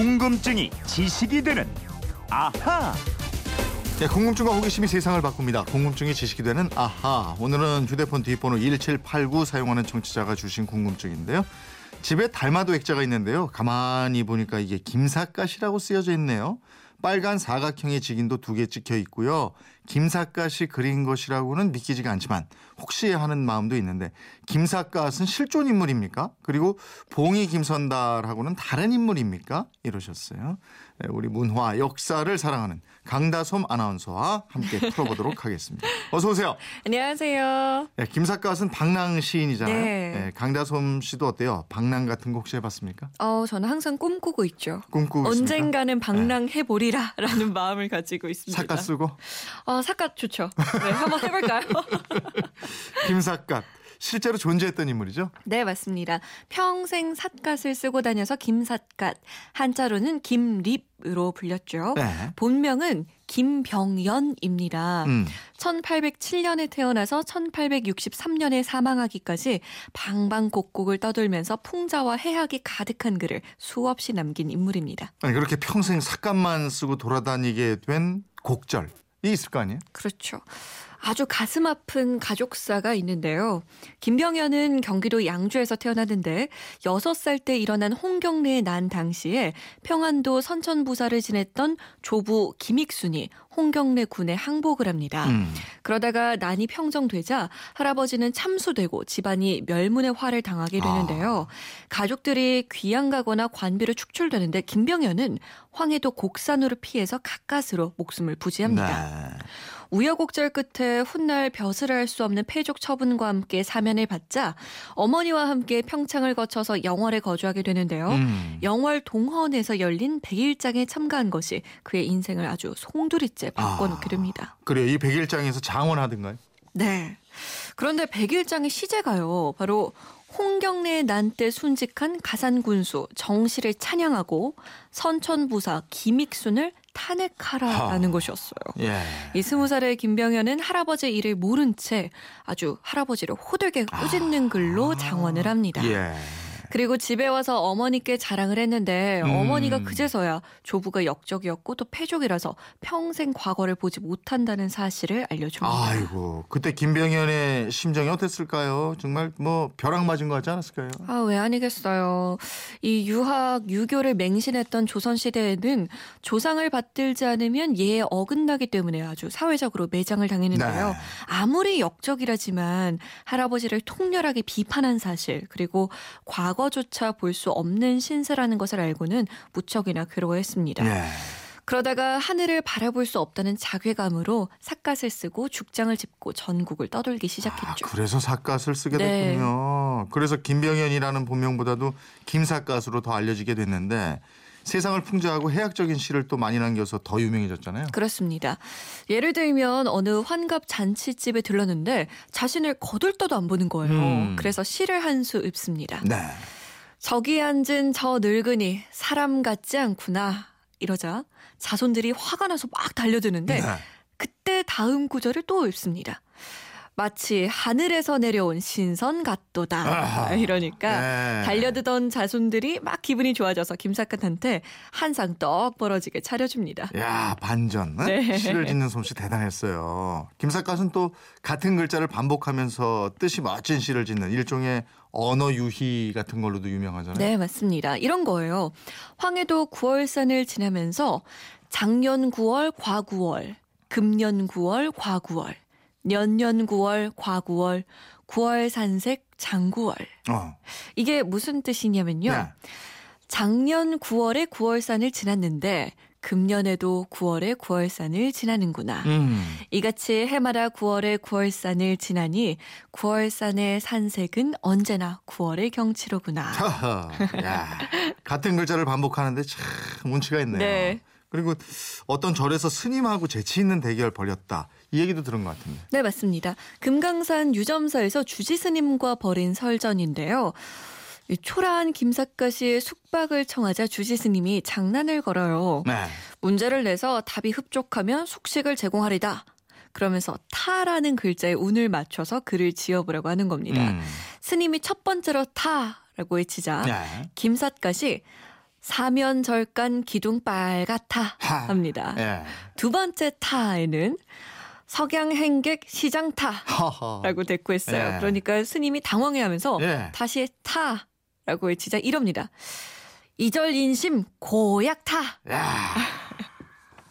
궁금증이 지식이 되는 아하. 네, 궁금증과 호기심이 세상을 바꿉니다. 궁금증이 지식이 되는 아하. 오늘은 휴대폰 뒷번호 1789 사용하는 청취자가 주신 궁금증인데요. 집에 달마도 액자가 있는데요. 가만히 보니까 이게 김삿갓이라고 쓰여져 있네요. 빨간 사각형의 직인도 2개 찍혀 있고요. 김삿갓이 그린 것이라고는 믿기지가 않지만 혹시 하는 마음도 있는데, 김삿갓은 실존 인물입니까? 그리고 봉이 김선달하고는 다른 인물입니까? 이러셨어요. 네, 우리 문화, 역사를 사랑하는 강다솜 아나운서와 함께 풀어보도록 하겠습니다. 어서 오세요. 안녕하세요. 네, 김삿갓은 방랑 시인이잖아요. 네. 네, 강다솜 씨도 어때요? 방랑 같은 거 혹시 해봤습니까? 저는 항상 꿈꾸고 있죠. 꿈꾸고 언젠가는 있습니까? 방랑 네. 해보리라라는 마음을 가지고 있습니다. 삿갓 쓰고? 삿갓 좋죠. 네, 한번 해볼까요? 김삿갓. 실제로 존재했던 인물이죠? 네, 맞습니다. 평생 삿갓을 쓰고 다녀서 김삿갓, 한자로는 김립으로 불렸죠. 네. 본명은 김병연입니다. 1807년에 태어나서 1863년에 사망하기까지 방방곡곡을 떠돌면서 풍자와 해학이 가득한 글을 수없이 남긴 인물입니다. 아니, 그렇게 평생 삿갓만 쓰고 돌아다니게 된 곡절. 이 있을 거 아니에요? 그렇죠. 아주 가슴 아픈 가족사가 있는데요. 김병연은 경기도 양주에서 태어났는데 6살 때 일어난 홍경래의 난 당시에 평안도 선천부사를 지냈던 조부 김익순이 홍경래 군에 항복을 합니다. 그러다가 난이 평정되자 할아버지는 참수되고 집안이 멸문의 화를 당하게 되는데요. 가족들이 귀양 가거나 관비로 축출되는데 김병연은 황해도 곡산으로 피해서 가까스로 목숨을 부지합니다. 네. 우여곡절 끝에 훗날 벼슬을 할 수 없는 폐족 처분과 함께 사면을 받자 어머니와 함께 평창을 거쳐서 영월에 거주하게 되는데요. 영월 동헌에서 열린 백일장에 참가한 것이 그의 인생을 아주 송두리째 바꿔놓게 됩니다. 그래요. 이 백일장에서 장원하던가요? 네. 그런데 백일장의 시제가요. 바로 홍경래의 난 때 순직한 가산군수 정씨를 찬양하고 선천부사 김익순을 탄핵하라라는 것이었어요. 예. 이 20살의 김병연은 할아버지의 일을 모른 채 아주 할아버지를 호들게 꾸짖는 글로 장원을 합니다. 예. 그리고 집에 와서 어머니께 자랑을 했는데 어머니가 그제서야 조부가 역적이었고 또 패족이라서 평생 과거를 보지 못한다는 사실을 알려줍니다. 아이고, 그때 김병연의 심정이 어땠을까요? 정말 뭐 벼락 맞은 거 같지 않았을까요? 아, 왜 아니겠어요. 이 유학, 유교를 맹신했던 조선시대에는 조상을 받들지 않으면 예에 어긋나기 때문에 아주 사회적으로 매장을 당했는데요. 네. 아무리 역적이라지만 할아버지를 통렬하게 비판한 사실, 그리고 과거 조차 볼 수 없는 신세라는 것을 알고는 무척이나 괴로워했습니다. 네. 그러다가 하늘을 바라볼 수 없다는 자괴감으로 삿갓을 쓰고 죽장을 짚고 전국을 떠돌기 시작했죠. 그래서 삿갓을 쓰게 됐군요. 그래서 김병연이라는 본명보다도 김삿갓으로 더 알려지게 됐는데, 세상을 풍자하고 해학적인 시를 또 많이 남겨서 더 유명해졌잖아요. 그렇습니다. 예를 들면 어느 환갑 잔치집에 들렀는데 자신을 거들떠도 안 보는 거예요. 그래서 시를 한 수 읊습니다. 네. 저기 앉은 저 늙은이 사람 같지 않구나. 이러자 자손들이 화가 나서 막 달려드는데, 네. 그때 다음 구절을 또 읊습니다. 마치 하늘에서 내려온 신선 같도다. 아하. 이러니까 네. 달려드던 자손들이 막 기분이 좋아져서 김삿갓한테 한 상 떡 벌어지게 차려줍니다. 야, 반전. 네. 시를 짓는 솜씨 대단했어요. 김삿갓은 또 같은 글자를 반복하면서 뜻이 멋진 시를 짓는 일종의 언어 유희 같은 걸로도 유명하잖아요. 네, 맞습니다. 이런 거예요. 황해도 9월산을 지나면서 작년 9월, 과구월, 금년 9월, 과구월, 년년 9월, 과구월, 9월 산색, 장구월. 이게 무슨 뜻이냐면요. 네. 작년 9월에 9월산을 지났는데 금년에도 9월에 9월산을 지나는구나. 이같이 해마다 9월에 9월산을 지나니 9월산의 산색은 언제나 9월의 경치로구나. 야, 같은 글자를 반복하는데 참 운치가 있네요. 네. 그리고 어떤 절에서 스님하고 재치 있는 대결 벌였다. 이 얘기도 들은 것 같은데. 네, 맞습니다. 금강산 유점사에서 주지스님과 벌인 설전인데요. 초라한 김삿갓이 숙박을 청하자 주지스님이 장난을 걸어요. 네. 문제를 내서 답이 흡족하면 숙식을 제공하리다. 그러면서 타라는 글자에 운을 맞춰서 글을 지어보라고 하는 겁니다. 스님이 첫 번째로 타라고 외치자 네. 김삿갓이 사면절간 기둥 빨갛다 합니다. 예. 두 번째 타에는 석양행객 시장타라고 대꾸했어요. 예. 그러니까 스님이 당황해하면서 예. 다시 타라고 외치자 이럽니다. 이절인심 고약타.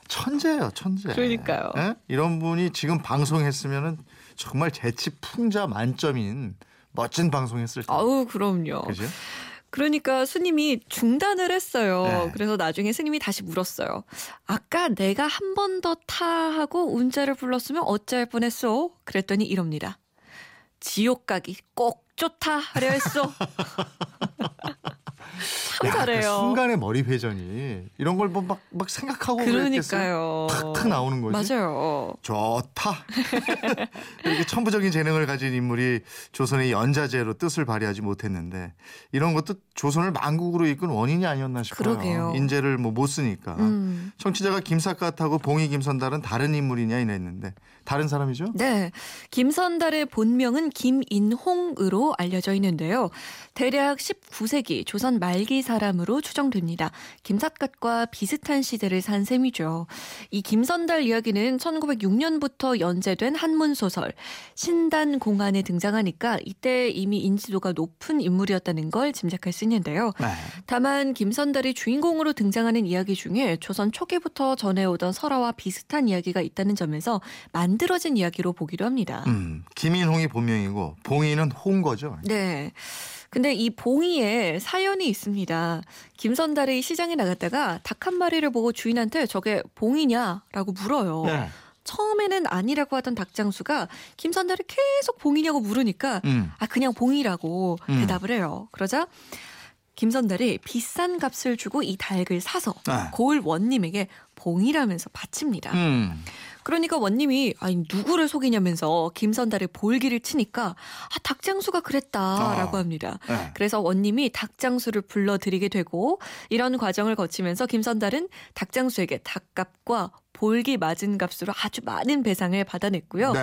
천재예요, 천재. 그러니까요. 예? 이런 분이 지금 방송했으면 정말 재치 풍자 만점인 멋진 방송했을 텐데. 아우 그럼요. 그죠? 그러니까 스님이 중단을 했어요. 네. 그래서 나중에 스님이 다시 물었어요. 아까 내가 한 번 더 타하고 운자를 불렀으면 어찌할 뻔했소? 그랬더니 이럽니다. 지옥 가기 꼭 좋다 하려 했소. 참 야, 잘해요. 그 순간의 머리 회전이 이런 걸 뭐 막 생각하고 그러니까요. 탁탁 나오는 거지. 맞아요. 좋다. 이렇게 천부적인 재능을 가진 인물이 조선의 연자제로 뜻을 발휘하지 못했는데 이런 것도 조선을 만국으로 이끈 원인이 아니었나 싶어요. 그러게요. 인재를 뭐 못 쓰니까. 청취자가 김삿갓하고 봉이 김선달은 다른 인물이냐 이랬는데 다른 사람이죠? 네. 김선달의 본명은 김인홍으로 알려져 있는데요. 대략 19세기 조선 말기 사람으로 추정됩니다. 김삿갓과 비슷한 시대를 산 셈이죠. 이 김선달 이야기는 1906년부터 연재된 한문소설 신단공안에 등장하니까 이때 이미 인지도가 높은 인물이었다는 걸 짐작할 수 있는데요. 네. 다만 김선달이 주인공으로 등장하는 이야기 중에 조선 초기부터 전해오던 설화와 비슷한 이야기가 있다는 점에서 만들어진 이야기로 보기도 합니다. 김인홍이 본명이고 봉이는 홍거죠? 네. 근데 이 봉이에 사연이 있습니다. 김선달이 시장에 나갔다가 닭 한 마리를 보고 주인한테 저게 봉이냐라고 물어요. 네. 처음에는 아니라고 하던 닭장수가 김선달이 계속 봉이냐고 물으니까 아 그냥 봉이라고 대답을 해요. 그러자 김선달이 비싼 값을 주고 이 닭을 사서 네. 고을 원님에게 봉이라면서 바칩니다. 그러니까 원님이 아니 누구를 속이냐면서 김선달의 볼기를 치니까 아, 닭장수가 그랬다라고 합니다. 네. 그래서 원님이 닭장수를 불러들이게 되고 이런 과정을 거치면서 김선달은 닭장수에게 닭값과 볼기 맞은 값으로 아주 많은 배상을 받아냈고요. 네.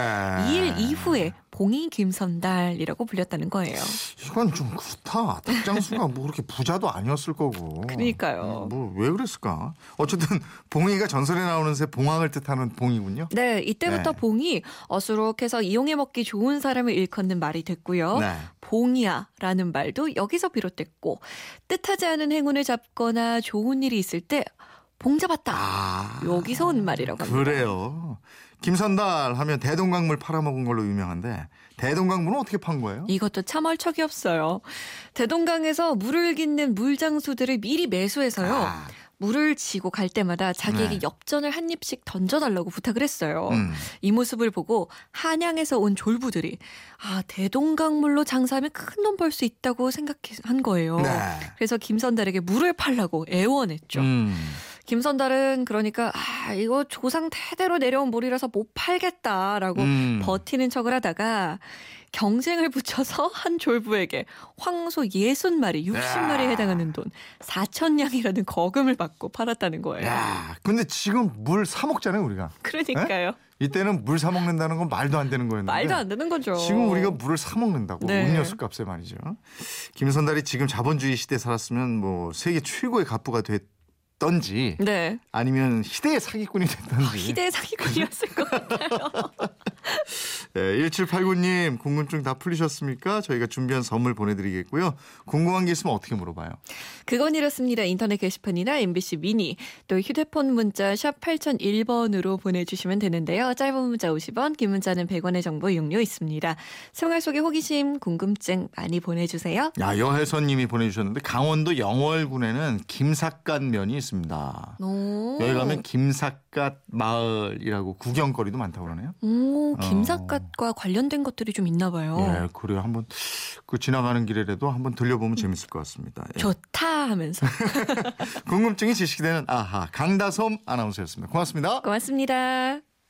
이 일 이후에 봉이 김선달이라고 불렸다는 거예요. 이건 좀 그렇다. 닭장수가 뭐 그렇게 부자도 아니었을 거고. 그러니까요. 뭐 왜 그랬을까? 어쨌든 봉이가 전설에 나오는 새 봉황을 뜻하는 봉이군요. 네. 이때부터 네. 봉이 어수룩해서 이용해 먹기 좋은 사람을 일컫는 말이 됐고요. 네. 봉이야라는 말도 여기서 비롯됐고 뜻하지 않은 행운을 잡거나 좋은 일이 있을 때 봉잡았다. 아, 여기서 온 말이라고 합니다. 그래요. 김선달 하면 대동강물 팔아먹은 걸로 유명한데 대동강물은 어떻게 판 거예요? 이것도 참 얼척이 없어요. 대동강에서 물을 깃는 물장수들을 미리 매수해서요. 아. 물을 지고 갈 때마다 자기에게 네. 엽전을 한 입씩 던져달라고 부탁을 했어요. 이 모습을 보고 한양에서 온 졸부들이 아 대동강물로 장사하면 큰 돈 벌 수 있다고 생각한 거예요. 네. 그래서 김선달에게 물을 팔라고 애원했죠. 김선달은 그러니까 아 이거 조상 대대로 내려온 물이라서 못 팔겠다라고 버티는 척을 하다가 경쟁을 붙여서 한 졸부에게 황소 60마리, 60마리에 해당하는 돈 4천냥이라는 거금을 받고 팔았다는 거예요. 야, 근데 지금 물 사 먹잖아요, 우리가. 그러니까요. 에? 이때는 물 사 먹는다는 건 말도 안 되는 거였는데. 말도 안 되는 거죠. 지금 우리가 물을 사 먹는다고. 네. 음료수 값에 말이죠. 김선달이 지금 자본주의 시대에 살았으면 뭐 세계 최고의 갑부가 됐 던지 네. 아니면 희대의 사기꾼이 됐던지. 희대의 사기꾼이었을 것 같아요. 네, 1789님 궁금증 다 풀리셨습니까? 저희가 준비한 선물 보내드리겠고요. 궁금한 게 있으면 어떻게 물어봐요? 그건 이렇습니다. 인터넷 게시판이나 MBC 미니 또 휴대폰 문자 샵 8001번으로 보내주시면 되는데요. 짧은 문자 50원 긴 문자는 100원의 정보 이용료 있습니다. 생활 속의 호기심 궁금증 많이 보내주세요. 야, 여혜선님이 보내주셨는데 강원도 영월군에는 김삿갓 면이 있습니다. 여기 가면 김삿갓 마을이라고 구경거리도 많다고 그러네요. 오, 김삿갓과 관련된 것들이 좀 있나 봐요. 예, 그래요. 한번 그 지나가는 길에라도 한번 들려보면 재밌을 것 같습니다. 예. 좋다 하면서. 궁금증이 지식되는 아하 강다솜 아나운서였습니다. 고맙습니다. 고맙습니다.